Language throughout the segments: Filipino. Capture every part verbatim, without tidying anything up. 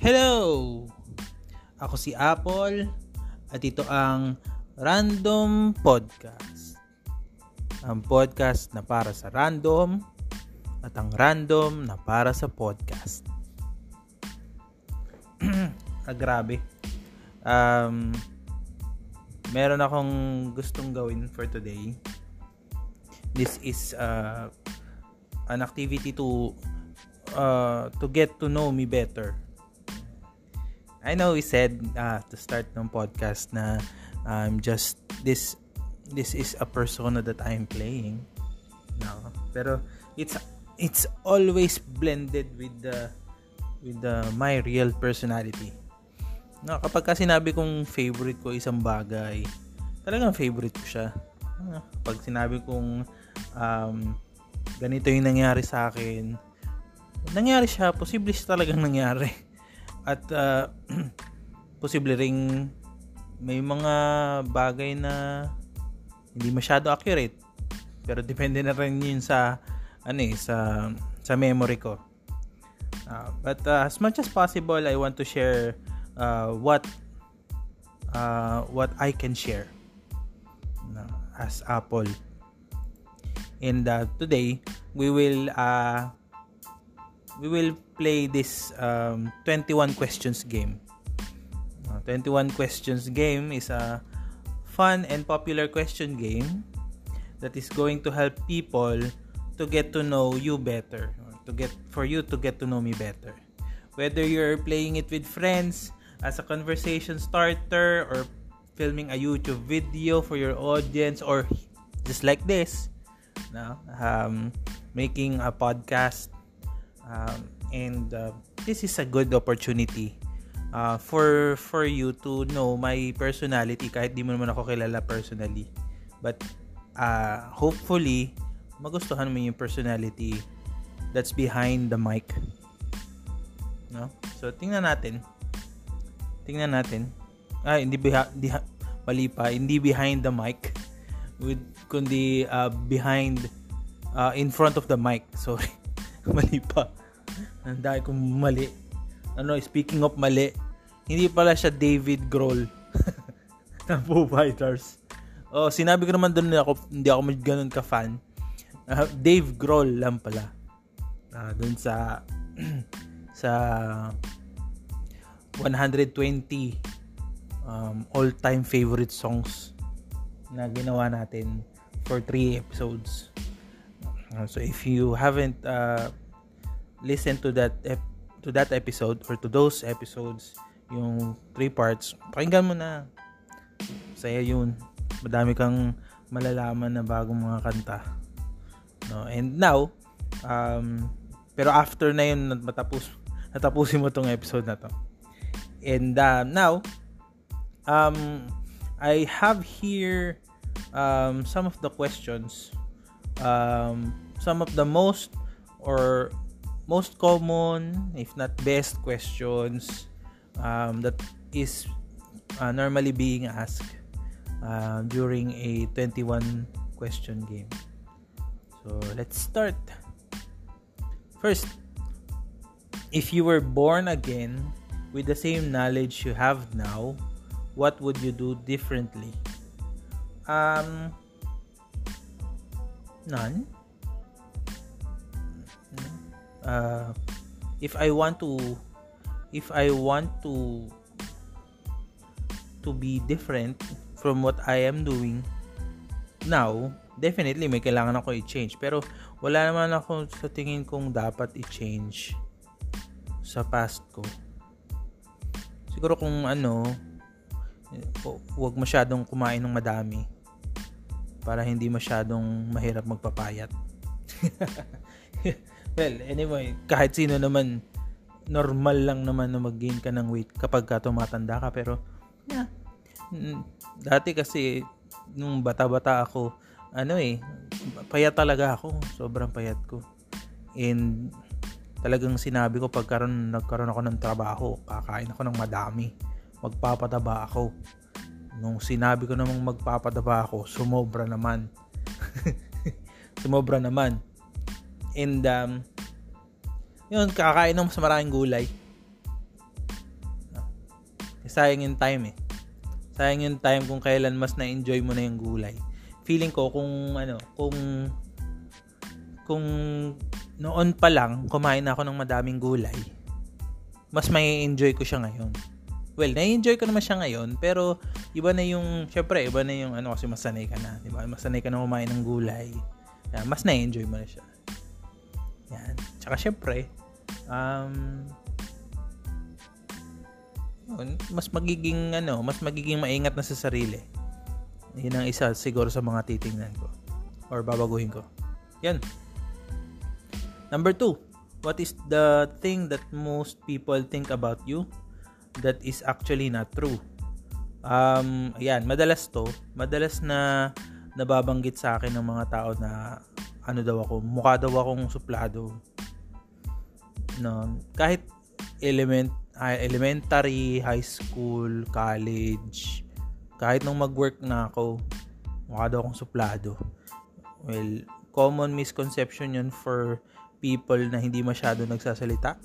Hello! Ako si Apple at ito ang Random Podcast. Ang podcast na para sa random at ang random na para sa podcast. ah, grabe. Um, meron akong gustong gawin for today. This is uh, an activity to uh, to get to know me better. I know we said uh, to start ng podcast na um, just this this is a persona that I'm playing. No, pero it's it's always blended with the with the my real personality. No, kapag ka sinabi kong favorite ko isang bagay, talagang favorite ko siya. No, pag sinabi kong um, ganito yung nangyari sa akin, nangyari siya, posible siya talagang nangyari. At uh, posible ring may mga bagay na hindi masyado accurate. Pero depende na rin yun sa ano eh, sa sa memory ko. Uh, but uh, as much as possible, I want to share uh, what uh, what I can share uh, as Apple. And uh, today we will uh, we will play this um, twenty-one questions game. Uh, twenty-one questions game is a fun and popular question game that is going to help people to get to know you better, or to get for you to get to know me better. Whether you're playing it with friends as a conversation starter, or filming a YouTube video for your audience, or just like this, no, um, making a podcast. Um, and uh, this is a good opportunity uh, for for you to know my personality, kahit di mo naman ako kilala personally, but uh, hopefully magustuhan mo yung personality that's behind the mic, no? So tingnan natin tingnan natin ah hindi beha, di, mali pa hindi behind the mic with kundi uh, behind uh, in front of the mic, sorry. Mali pa. Ang dahil kung mali. Ano, speaking of mali, hindi pala siya David Grohl ng Foo Fighters. Oh, sinabi ko naman doon na ako, hindi ako ganoon ka-fan. Uh, Dave Grohl lang pala. Uh, doon sa sa one hundred twenty um, all-time favorite songs na ginawa natin for three episodes. So if you haven't uh, listened to that ep- to that episode or to those episodes, yung three parts, pakinggan mo na. Saya yun. Madami kang malalaman na bagong mga kanta. No, and now, um, pero after na yun, matapos, natapusin mo tong episode na to. And uh, now, um, I have here um, some of the questions. Um, some of the most or most common, if not best, questions um, that is uh, normally being asked uh, during a twenty-one question game. So let's start. First, if you were born again with the same knowledge you have now, what would you do differently? Um... None. Uh, if I want to, if I want to, to be different from what I am doing now, definitely may kailangan ako i-change. Pero wala naman ako sa tingin kong dapat i-change sa past ko. Siguro kung ano, huwag masyadong kumain ng madami, para hindi masyadong mahirap magpapayat. Well, anyway, kahit sino naman, normal lang naman na mag-gain ka ng weight kapag ka tumatanda ka. Pero, yeah, dati kasi, nung bata-bata ako, ano eh, payat talaga ako. Sobrang payat ko. And, talagang sinabi ko, pagkaroon, nagkaroon ako ng trabaho, kakain ako ng madami. Magpapataba ako. Nung sinabi ko namang magpapadaba ako, sumobra naman. Sumobra naman. And, um, yun, kakain ng mas maraming gulay. sayang yung time eh. Sayang yung time kung kailan mas na-enjoy mo na yung gulay. Feeling ko kung ano, kung kung noon pa lang kumain ako ng madaming gulay, mas may enjoy ko siya ngayon. Well, na-enjoy ko naman siya ngayon, pero iba na yung, syempre, iba na yung ano, kasi masanay ka na, di ba? Masanay ka na kumain ng gulay. Yan, mas na-enjoy mo na siya. Yan. Tsaka syempre, um, mas magiging ano, mas magiging maingat na sa sarili. Yun ang isa siguro sa mga titingnan ko or babaguhin ko. Yan. Number two, what is the thing that most people think about you that is actually not true? Um, ayan, madalas to, madalas na nababanggit sa akin ng mga tao na ano daw ako, mukha daw akong suplado. No, kahit element, elementary, high school, college, kahit nung mag-work na ako, mukha daw akong suplado. Well, common misconception yun for people na hindi masyado nagsasalita,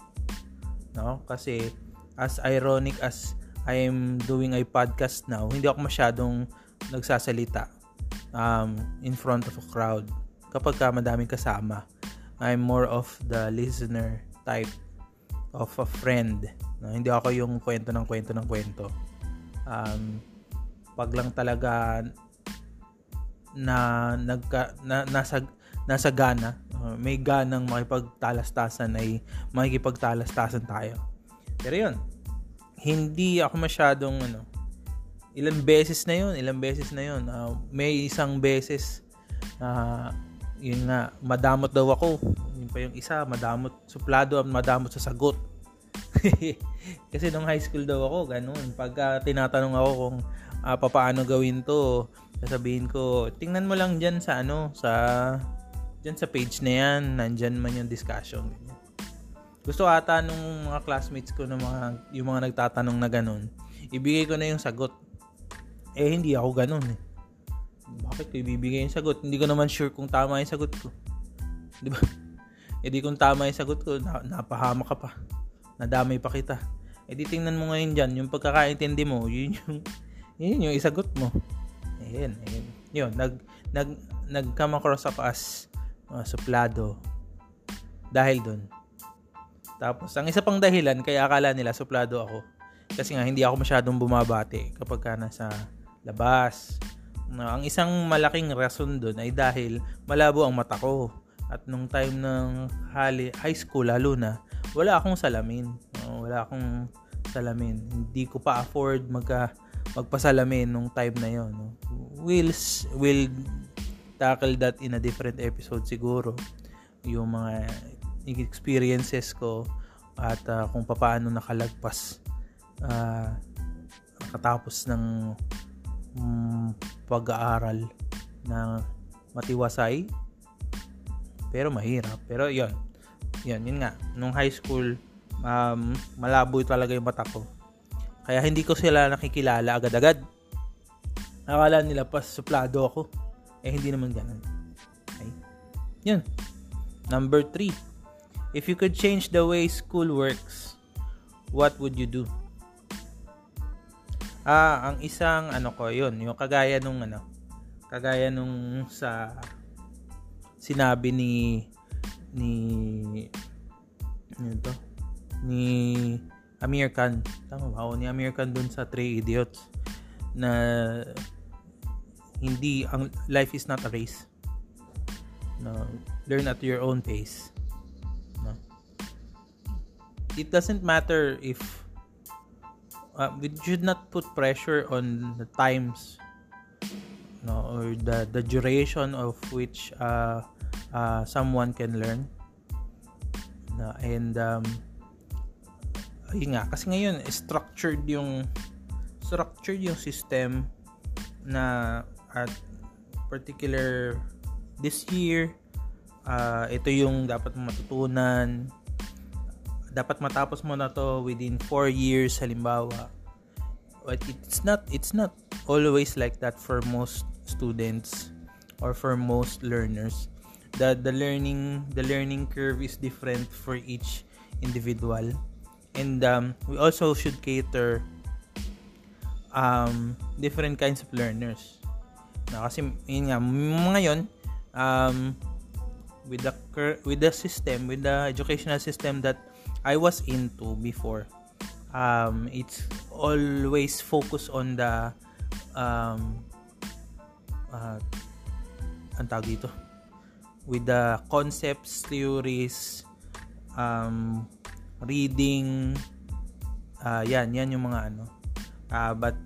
no? Kasi as ironic as I am doing a podcast now, hindi ako masyadong nagsasalita um, in front of a crowd kapag ka madaming kasama. I'm more of the listener type of a friend, no? Hindi ako yung kwento ng kwento ng kwento. Um, pag lang talaga na nagka na, nasa nasa gana, uh, may ganang makipagtalastasan, ay makikipagtalastasan tayo. Pero yun, hindi ako masyadong ano, ilang beses na yun ilang beses na yun uh, may isang beses uh, yun nga, madamot daw ako. Yun pa yung isa, madamot suplado, madamot sa sagot. Kasi nung high school daw ako ganun, pagka tinatanong ako kung uh, paano gawin to, sasabihin ko, tingnan mo lang dyan sa ano, sa dyan sa page na yan, nandyan man yung discussion. Gusto ata nung mga classmates ko na mga, yung mga nagtatanong na ganun, ibigay ko na yung sagot. Eh hindi ako ganun eh. Bakit ko ibibigay yung sagot? Hindi ko naman sure kung tama yung sagot ko, di ba? Eh di kung tama yung sagot ko, na, napahama ka pa, nadamay pa kita. Eh di tingnan mo ngayon dyan, yung pagkakaintindi mo, yun yung yun yung isagot mo. Ayan, ayan. Yun, nag, nag, nag-come across up as uh, suplado dahil dun. Tapos, ang isa pang dahilan, kaya akala nila suplado ako, kasi nga, hindi ako masyadong bumabati kapag ka nasa labas. No, ang isang malaking rason dun ay dahil malabo ang mata ko. At nung time ng high school, lalo na, wala akong salamin. No, wala akong salamin. Hindi ko pa afford magka magpasalamin nung time na yon, no? We'll, we'll tackle that in a different episode siguro, yung mga experiences ko at uh, kung paano nakalagpas uh, katapos ng um, pag-aaral na matiwasay pero mahirap. Pero yon, yon yun nga, nung high school um, malabo talaga yung mata ko. Kaya hindi ko sila nakikilala agad-agad. Akala nila pas suplado ako. Eh hindi naman ganun. Okay. Yun. Number three. If you could change the way school works, what would you do? Ah, ang isang ano ko yun, yung kagaya nung ano, kagaya nung sa sinabi ni ni nito ni Amir Khan, tama ba? O, ni Amir Khan dun sa Three Idiots, na hindi, ang life is not a race. No, learn at your own pace. No? It doesn't matter if uh, we should not put pressure on the times, no, or the the duration of which uh, uh, someone can learn. No, and um ayun nga, kasi ngayon structured yung structured yung system na at particular this year, uh, ito yung dapat matutunan, dapat matapos mo na to within four years halimbawa. But it's not it's not always like that for most students or for most learners. That the learning the learning curve is different for each individual. And um, we also should cater um, different kinds of learners. Na kasi yun nga, mga yun, um, with the with the system, with the educational system that I was into before, um, it's always focused on the um, uh, ang tawag dito, with the concepts, theories, um, reading, uh, yan, yan yung mga ano. Uh, but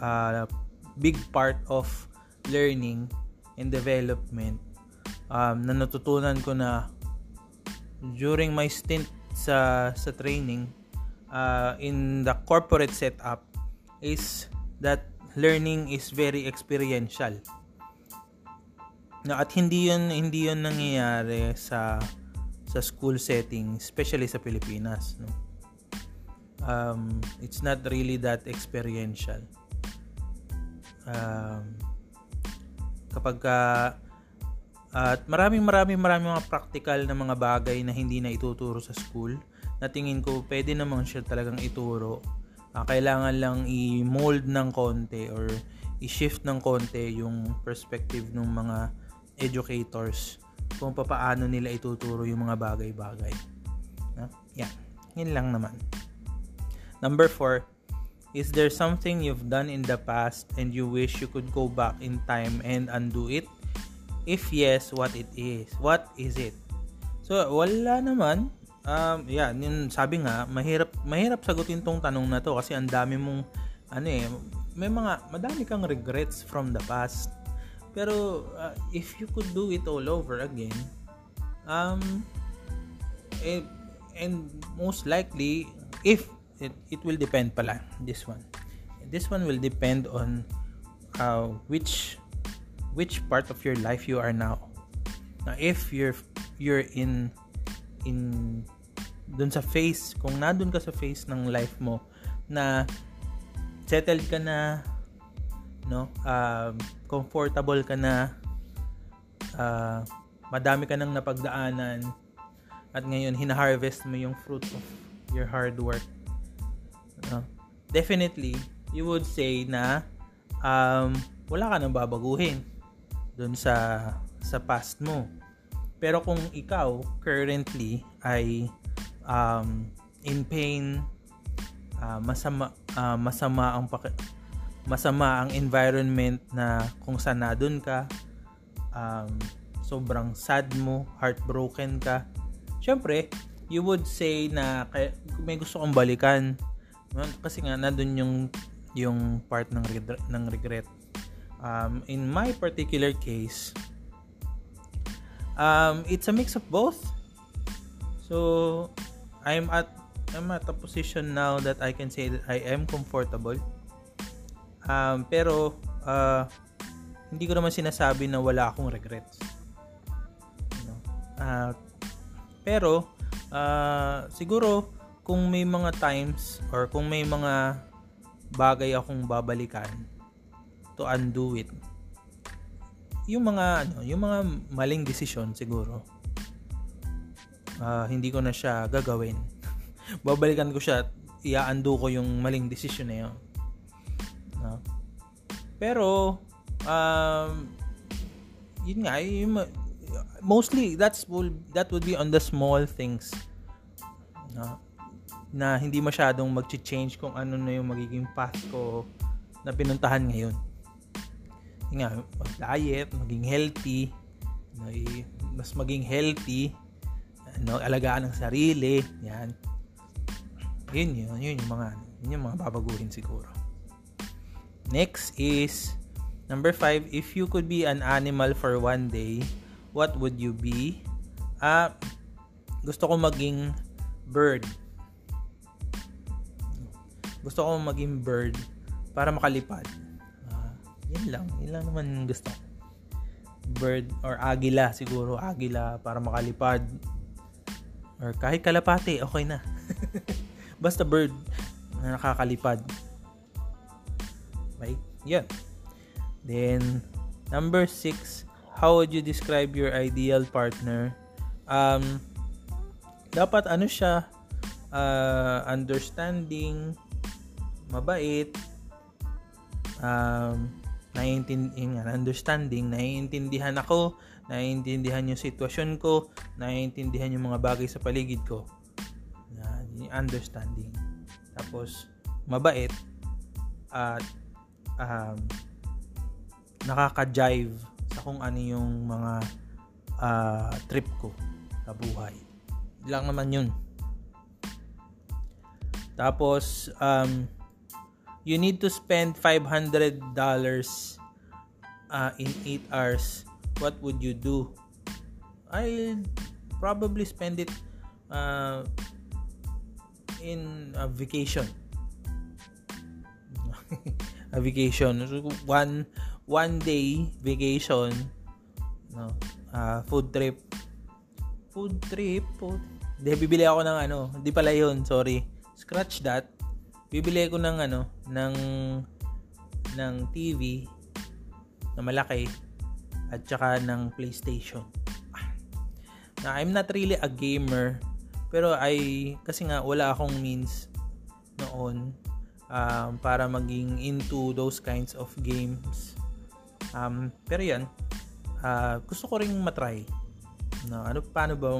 uh, big part of learning and development, um, na natutunan ko na during my stint sa sa training uh, in the corporate setup is that learning is very experiential. No, at hindi 'yun hindi 'yun nangyayari sa sa school setting, especially sa Pilipinas, no. Um, it's not really that experiential. Um, kapag uh, at maraming maraming maraming mga practical na mga bagay na hindi na ituturo sa school, na tingin ko pwede namang siya talagang ituro. Uh, kailangan lang i-mold ng konti or i-shift ng konti yung perspective ng mga educators kung paano nila ituturo yung mga bagay-bagay. Uh, yeah, yun lang naman. Number four, is there something you've done in the past and you wish you could go back in time and undo it? If yes, what it is? What is it? So, wala naman. Um, yeah, yun, sabi nga, mahirap mahirap sagutin tong tanong na to kasi ang dami mong ano eh, may mga madami kang regrets from the past. Pero uh, if you could do it all over again, um eh, and most likely if it, it will depend pala this one. This one will depend on uh, which which part of your life you are now. Now, if you're you're in in dun sa phase, kung nandun ka sa phase ng life mo na settled ka na, no, uh, comfortable ka na, uh, madami ka nang napagdaanan, at ngayon hina-harvest mo yung fruit of your hard work, no? Definitely, you would say na um, wala ka nang babaguhin doon sa sa past mo. Pero kung ikaw currently ay um, in pain, uh, masama uh, masama ang paki- masama ang environment na kung saan na doon ka, um, sobrang sad mo, heartbroken ka, syempre you would say na kay, may gusto kong balikan kasi nga na doon yung yung part ng regret, ng regret. Um, in my particular case, um, it's a mix of both. So I'm at I'm at a position now that I can say that I am comfortable. Um, pero uh, hindi ko naman sinasabi na wala akong regrets. No? Uh, pero uh, siguro kung may mga times or kung may mga bagay akong babalikan to undo it, yung mga ano, yung mga maling desisyon siguro, uh, hindi ko na siya gagawin. Babalikan ko siya at i-undo ko yung maling desisyon na yun, no? Pero um, yun nga, yung, mostly that's that would be on the small things, no? Na hindi masyadong mag-change kung ano na yung magiging path ko na pinuntahan ngayon. Nga, mag-diet, maging healthy, mas maging healthy, ano, alagaan ang sarili, yan. Yun yun, yun yung mga, yun yung mga babaguhin siguro. Next is, number five, if you could be an animal for one day, what would you be? Ah, gusto ko maging bird. Gusto ko maging bird para makalipad. Yan lang, yan lang naman gusto. Bird or agila siguro, agila para makalipad. Or kahit kalapate, okay na. Basta bird na nakakalipad. Right? Yan. Then, number six, how would you describe your ideal partner? Um, dapat ano siya, uh, understanding, mabait, um, naiintindihan, understanding, naiintindihan ako, naiintindihan yung sitwasyon ko, naiintindihan yung mga bagay sa paligid ko. Yan, understanding. Tapos, mabait at um, nakaka-jive sa kung ano yung mga uh, trip ko sa buhay. Ilang naman yun. Tapos, um, you need to spend five hundred dollars uh, in eight hours. What would you do? I'll probably spend it uh, in a vacation. A vacation. One, one day vacation. No, uh, food trip. Food trip. Food. Hindi, bibili ako ng ano. Hindi pala yun. Sorry. Scratch that. Bibili ko ng ano, ng ng T V na malaki at saka ng PlayStation. Now, I'm not really a gamer, pero ay kasi nga wala akong means noon um, para maging into those kinds of games. Um, pero yan, uh, gusto ko ring matry. No, ano paano ba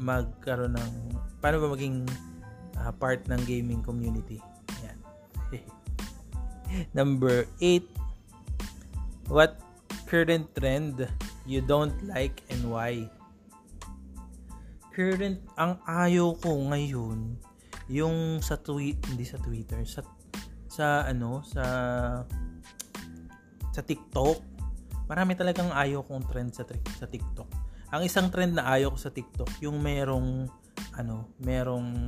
magkaroon ng paano ba maging Uh, part ng gaming community. Ayan. Number eight. What current trend you don't like and why? Current, ang ayaw ko ngayon, yung sa tweet, hindi sa Twitter, sa, sa ano, sa sa TikTok. Marami talagang ayaw kong trend sa, sa TikTok. Ang isang trend na ayaw ko sa TikTok, yung merong ano, merong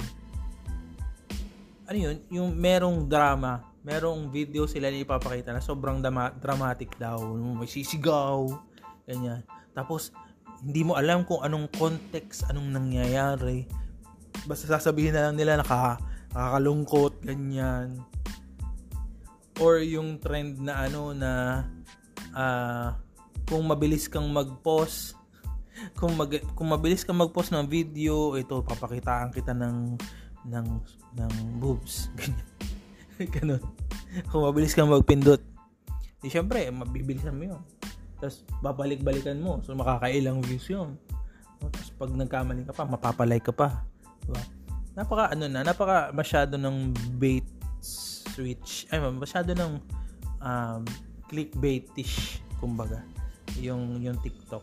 ano yun, yung merong drama, merong video sila na ipapakita na sobrang dama- dramatic daw, may sisigaw, ganyan. Tapos, hindi mo alam kung anong context, anong nangyayari. Basta sasabihin na lang nila nakaka- nakakalungkot, ganyan. Or yung trend na ano na uh, kung mabilis kang mag-pause, kung, mag- kung mabilis kang mag-pause ng video, ito, papakitaan kita ng ng ng boobs. Ganun. Kung mabilis kang magpindot. Di syempre, mabibilisan mo yun. Tapos, babalik-balikan mo. So, makakailang views yun. Tapos, pag nagkamali ka pa, mapapalike ka pa. Diba? Napaka, ano na, napaka masyado ng bait switch. Ay, masyado ng um, clickbaitish, kumbaga. Yung, yung TikTok.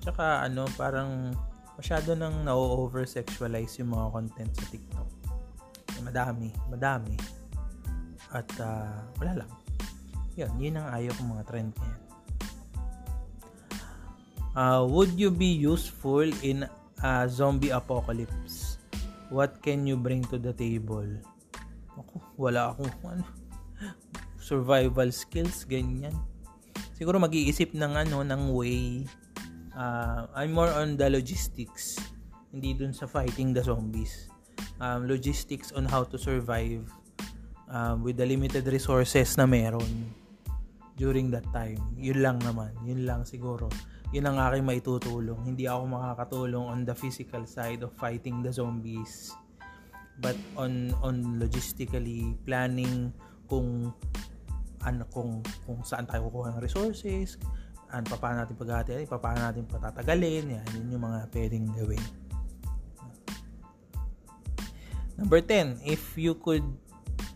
Tsaka, ano, parang masyado nang na-over-sexualize yung mga content sa TikTok. Madami, madami. At uh, wala lang. Yun, yun ang ayaw kong mga trend niya. Uh, would you be useful in a zombie apocalypse? What can you bring to the table? Ako, wala akong ano, survival skills, ganyan. Siguro mag-iisip ng ano, ng way. Uh, I'm more on the logistics, hindi dun sa fighting the zombies. Um, logistics on how to survive um, with the limited resources na meron during that time. Yun lang naman, yun lang siguro. Yun ang aking maitutulong. Hindi ako makakatulong on the physical side of fighting the zombies. But on on logistically planning kung ano kung kung saan tayo kukuha ng resources. An pa paano natin paghati, pa paano natin patatagalin, yan, yun yung mga pwedeng gawin. Number ten, if you could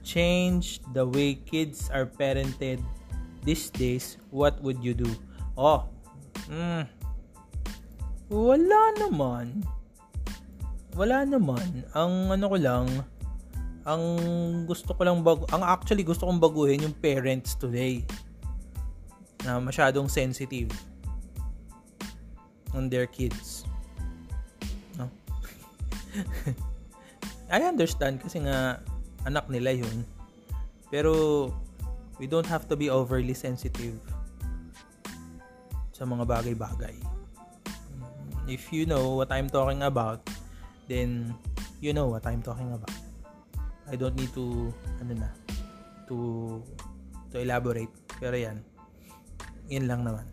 change the way kids are parented these days, what would you do? Oh, mm, wala naman. Wala naman. Ang ano ko lang, ang gusto ko lang bago, ang actually gusto kong baguhin yung parents today. Na masyadong sensitive on their kids. No? I understand kasi nga anak nila yun. Pero we don't have to be overly sensitive sa mga bagay-bagay. If you know what I'm talking about, then you know what I'm talking about. I don't need to ano na to to elaborate. Pero yan. Yan lang naman.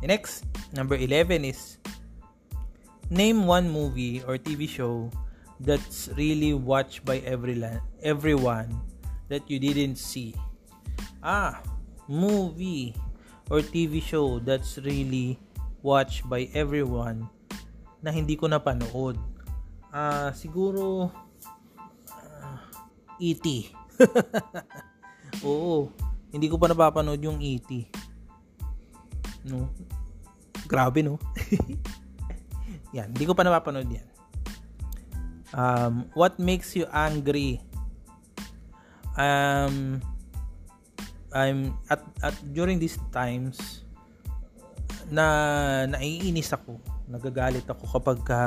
The next, number eleven is name one movie or T V show that's really watched by everyone everyone that you didn't see. ah, movie or T V show that's really watched by everyone na hindi ko napanood. Ah, uh, siguro uh, E T Oo, hindi ko pa napapanood yung E T No. Grabe, no? Yan, hindi ko pa napapanood yan. Um, what makes you angry? Um, I'm at at during these times na naiinis ako, nagagalit ako kapag ka,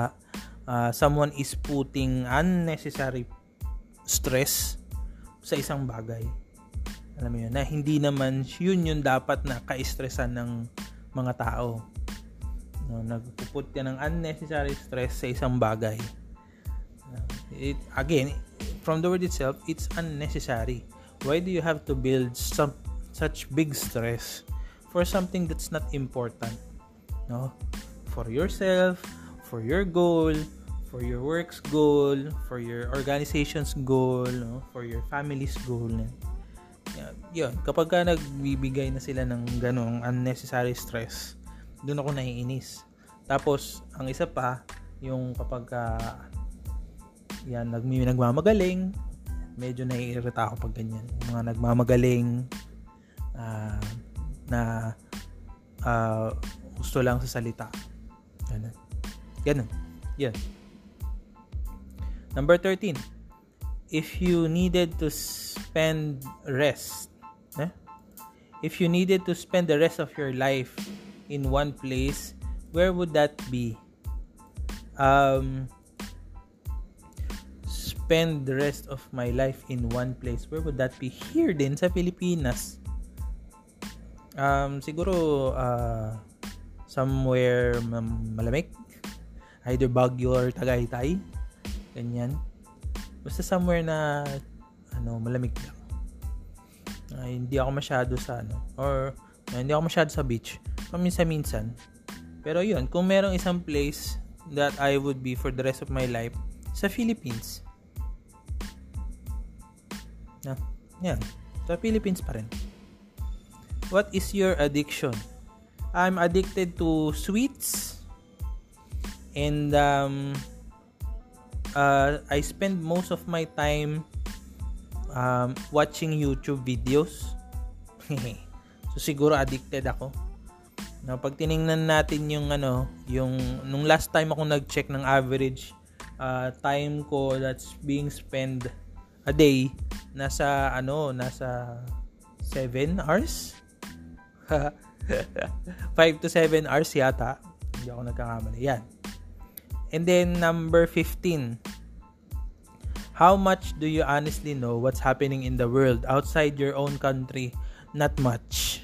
uh, someone is putting unnecessary stress sa isang bagay. Alam mo yun, na hindi naman yun yun dapat na ka-stressan ng mga tao. No, nagpuput ka ng unnecessary stress sa isang bagay. It, again, from the word itself, it's unnecessary. Why do you have to build some such big stress for something that's not important? No? For yourself, for your goal, for your work's goal, for your organization's goal, no? For your family's goal. Yun, kapag ka nagbibigay na sila ng ganong unnecessary stress, doon ako naiinis. Tapos, ang isa pa, yung kapag ka, yan, nagmamagaling, medyo naiirita ako pag ganyan. Yung mga nagmamagaling uh, na uh, gusto lang sa salita. Ganun. Ganun. Yan. Number thirteen. If you needed to spend rest. Eh? If you needed to spend the rest of your life in one place, where would that be? Um... spend the rest of my life in one place, where would that be? Here din sa Pilipinas, um, siguro uh, somewhere malamig, either Baguio or Tagaytay, ganyan, basta somewhere na ano, malamig lang. Uh, hindi ako masyado sa ano, or uh, hindi ako masyado sa beach, paminsan-minsan. Pero yun, kung merong isang place that I would be for the rest of my life, sa Philippines. Na, yan. Sa Philippines pa rin. What is your addiction? I'm addicted to sweets. And um, uh, I spend most of my time um, watching YouTube videos. So siguro addicted ako. No, pag tiningnan natin yung ano, yung nung last time ako nag-check ng average uh, time ko that's being spent a day, nasa ano, nasa seven hours five to seven hours yata, hindi ako nagkakamali yan. And then number fifteen, how much do you honestly know what's happening in the world outside your own country? Not much.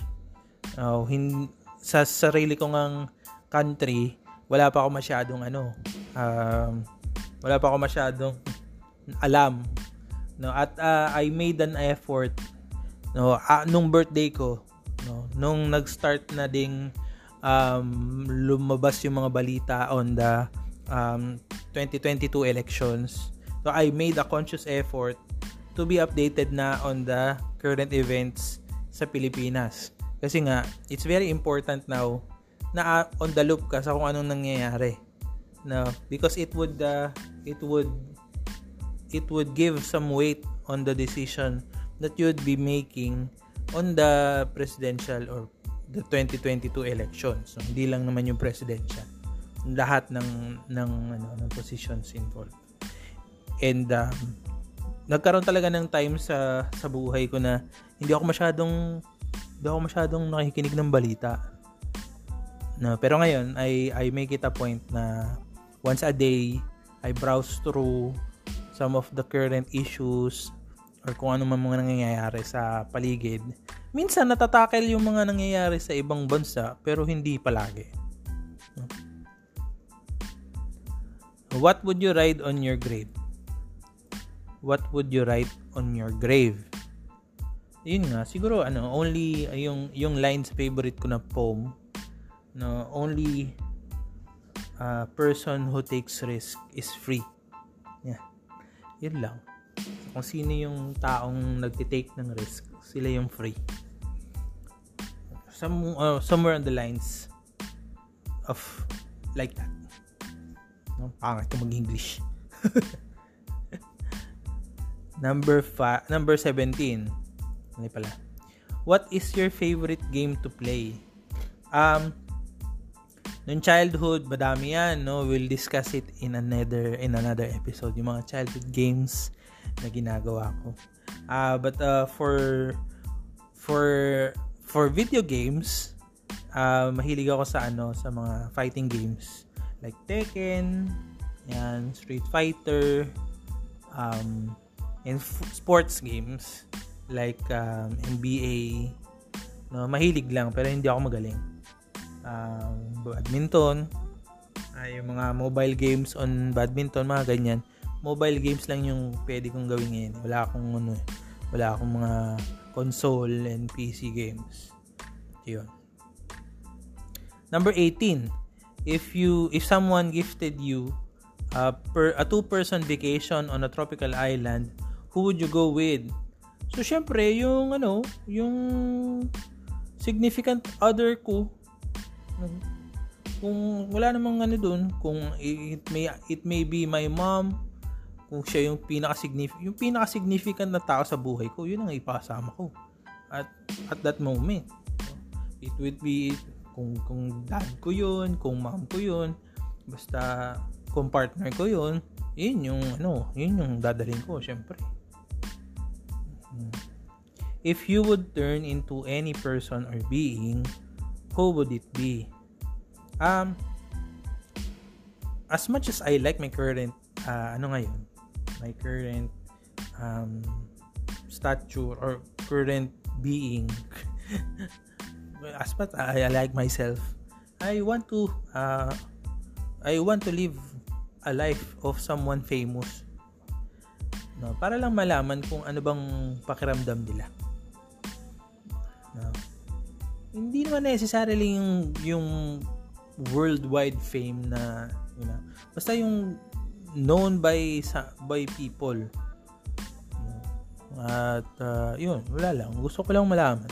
Oh, hin- sa sarili ko ngang country, wala pa ako masyadong ano, um, wala pa ako masyadong alam. No, at uh, I made an effort, no, uh, nung birthday ko, no, nung nag-start na ding um, lumabas yung mga balita on the um, twenty twenty-two elections. So I made a conscious effort to be updated na on the current events sa Pilipinas. Kasi nga, it's very important now na on the loop ka sa kung anong nangyayari. No, because it would uh, it would it would give some weight on the decision that you would be making on the presidential or the twenty twenty-two elections. So, hindi lang naman yung presidential. Lahat ng ng ano, ng positions involved. And um, nagkaroon talaga ng time sa sa buhay ko na hindi ako masyadong hindi ako masyadong nakikinig ng balita. No, pero ngayon I I make it a point na once a day I browse through some of the current issues or kung ano man mga nangyayari sa paligid. Minsan natatakel yung mga nangyayari sa ibang bansa, pero hindi palagi. What would you write on your grave? What would you write on your grave? Yun nga, siguro ano, only yung yung lines favorite ko na poem, no, only a uh, person who takes risk is free. Yeah. Yun lang. So, kung sino yung taong nagtitake ng risk, sila yung free. some uh, somewhere on the lines of like that. No, pangit ko mag-English. Number five, number seventeen. Ano pala? What is your favorite game to play? Um, noong childhood, madami yan, no? We'll discuss it in another in another episode. Yung mga childhood games na ginagawa ko. Ah, uh, but uh, for for for video games, uh, mahilig ako sa ano, sa mga fighting games like Tekken, yan, Street Fighter, um, and f- sports games like um, N B A, no, mahilig lang pero hindi ako magaling. Um, badminton, ay yung mga mobile games on badminton, mga ganyan. Mobile games lang yung pwede kong gawin ngayon. Wala akong ano, wala akong mga console and P C games. Yun. Number eighteen. If you if someone gifted you a per a two-person vacation on a tropical island, who would you go with? So, syempre, yung ano, yung significant other ko. Kung wala namang ano dun, kung it may, it may be my mom, kung siya yung pinaka-significant, yung pinaka-significant na tao sa buhay ko, yun ang ipasama ko. At, at that moment, it would be, kung, kung dad ko yun, kung mom ko yun, basta, kung partner ko yun, yun yung, ano, yun yung dadalhin ko, syempre. If you would turn into any person or being, who would it be? Um, as much as I like my current, uh, ano ngayon, my current um, stature or current being, as much as I like myself, I want to, uh, I want to live a life of someone famous. No, para lang malaman kung ano bang pakiramdam nila. No. Hindi naman necessarily yung yung worldwide fame na, you know, basta yung known by by people. At uh, yun, wala lang. Gusto ko lang malaman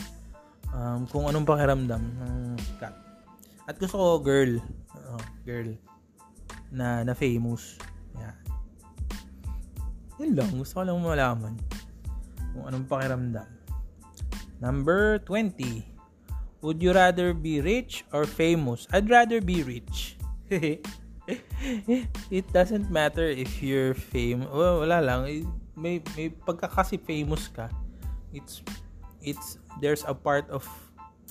um, kung anong pakiramdam ng cat. At gusto ko girl, oh, girl na na famous. Yeah. Yun lang, gusto ko lang malaman kung anong pakiramdam. Number twenty. Would you rather be rich or famous? I'd rather be rich. It doesn't matter if you're famous. Well, wala lang. May, may pagka kasi famous ka. It's, it's, there's a part of,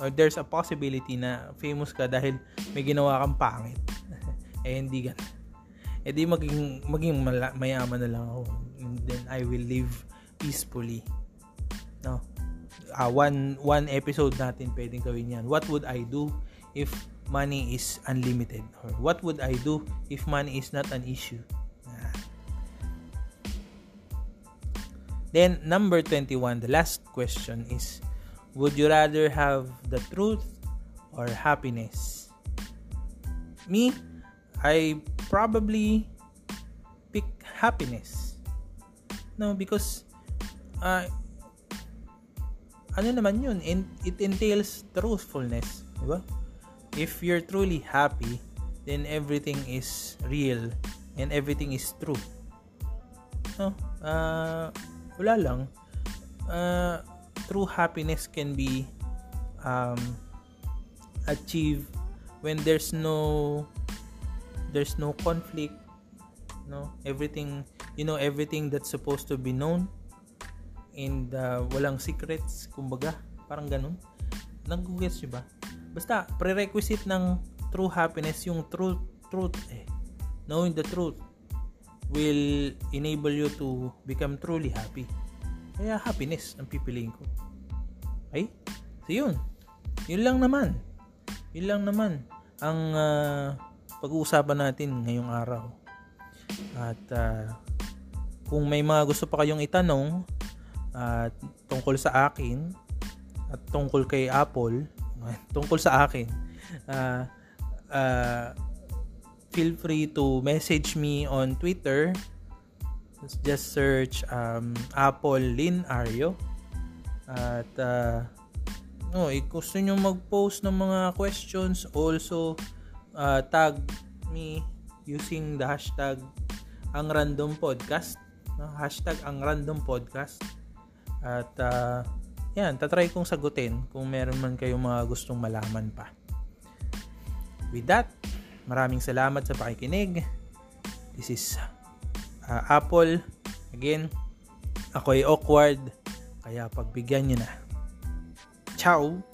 or there's a possibility na famous ka dahil may ginawa kang pangit. Eh, hindi ka. Eh, di maging, maging mala, mayaman na lang ako. And then, I will live peacefully. No? Uh, one one episode natin pwedeng gawin yan. What would I do if money is unlimited? Or what would I do if money is not an issue? Ah. Then, number twenty-one, the last question is, would you rather have the truth or happiness? Me, I probably pick happiness. No, because uh, ano naman yun, it entails truthfulness, di ba? If you're truly happy, then everything is real and everything is true. No, uh, wala lang. Uh, true happiness can be um, achieved when there's no there's no conflict. No, everything, you know, everything that's supposed to be known. And uh, walang secrets, kumbaga, parang ganun. Nag-guess siya ba? Basta, prerequisite ng true happiness, yung true truth eh. Knowing the truth will enable you to become truly happy. Kaya happiness ang pipiliin ko. Okay? So yun. Yun lang naman. Yun lang naman ang uh, pag-uusapan natin ngayong araw. At uh, kung may mga gusto pa kayong itanong, at uh, tungkol sa akin at tungkol kay Apple, tungkol sa akin, uh, uh, feel free to message me on Twitter. Just search um, Apple Linrio. At uh, no, eh, gusto nyo mag-post ng mga questions, also uh, tag me using the hashtag ang random podcast, no? Hashtag ang random podcast. At uh, yan, tatry kong sagutin kung meron man kayong mga gustong malaman pa. With that, maraming salamat sa pakikinig. This is uh, Apple. Again, ako ay awkward, kaya pagbigyan nyo na. Ciao!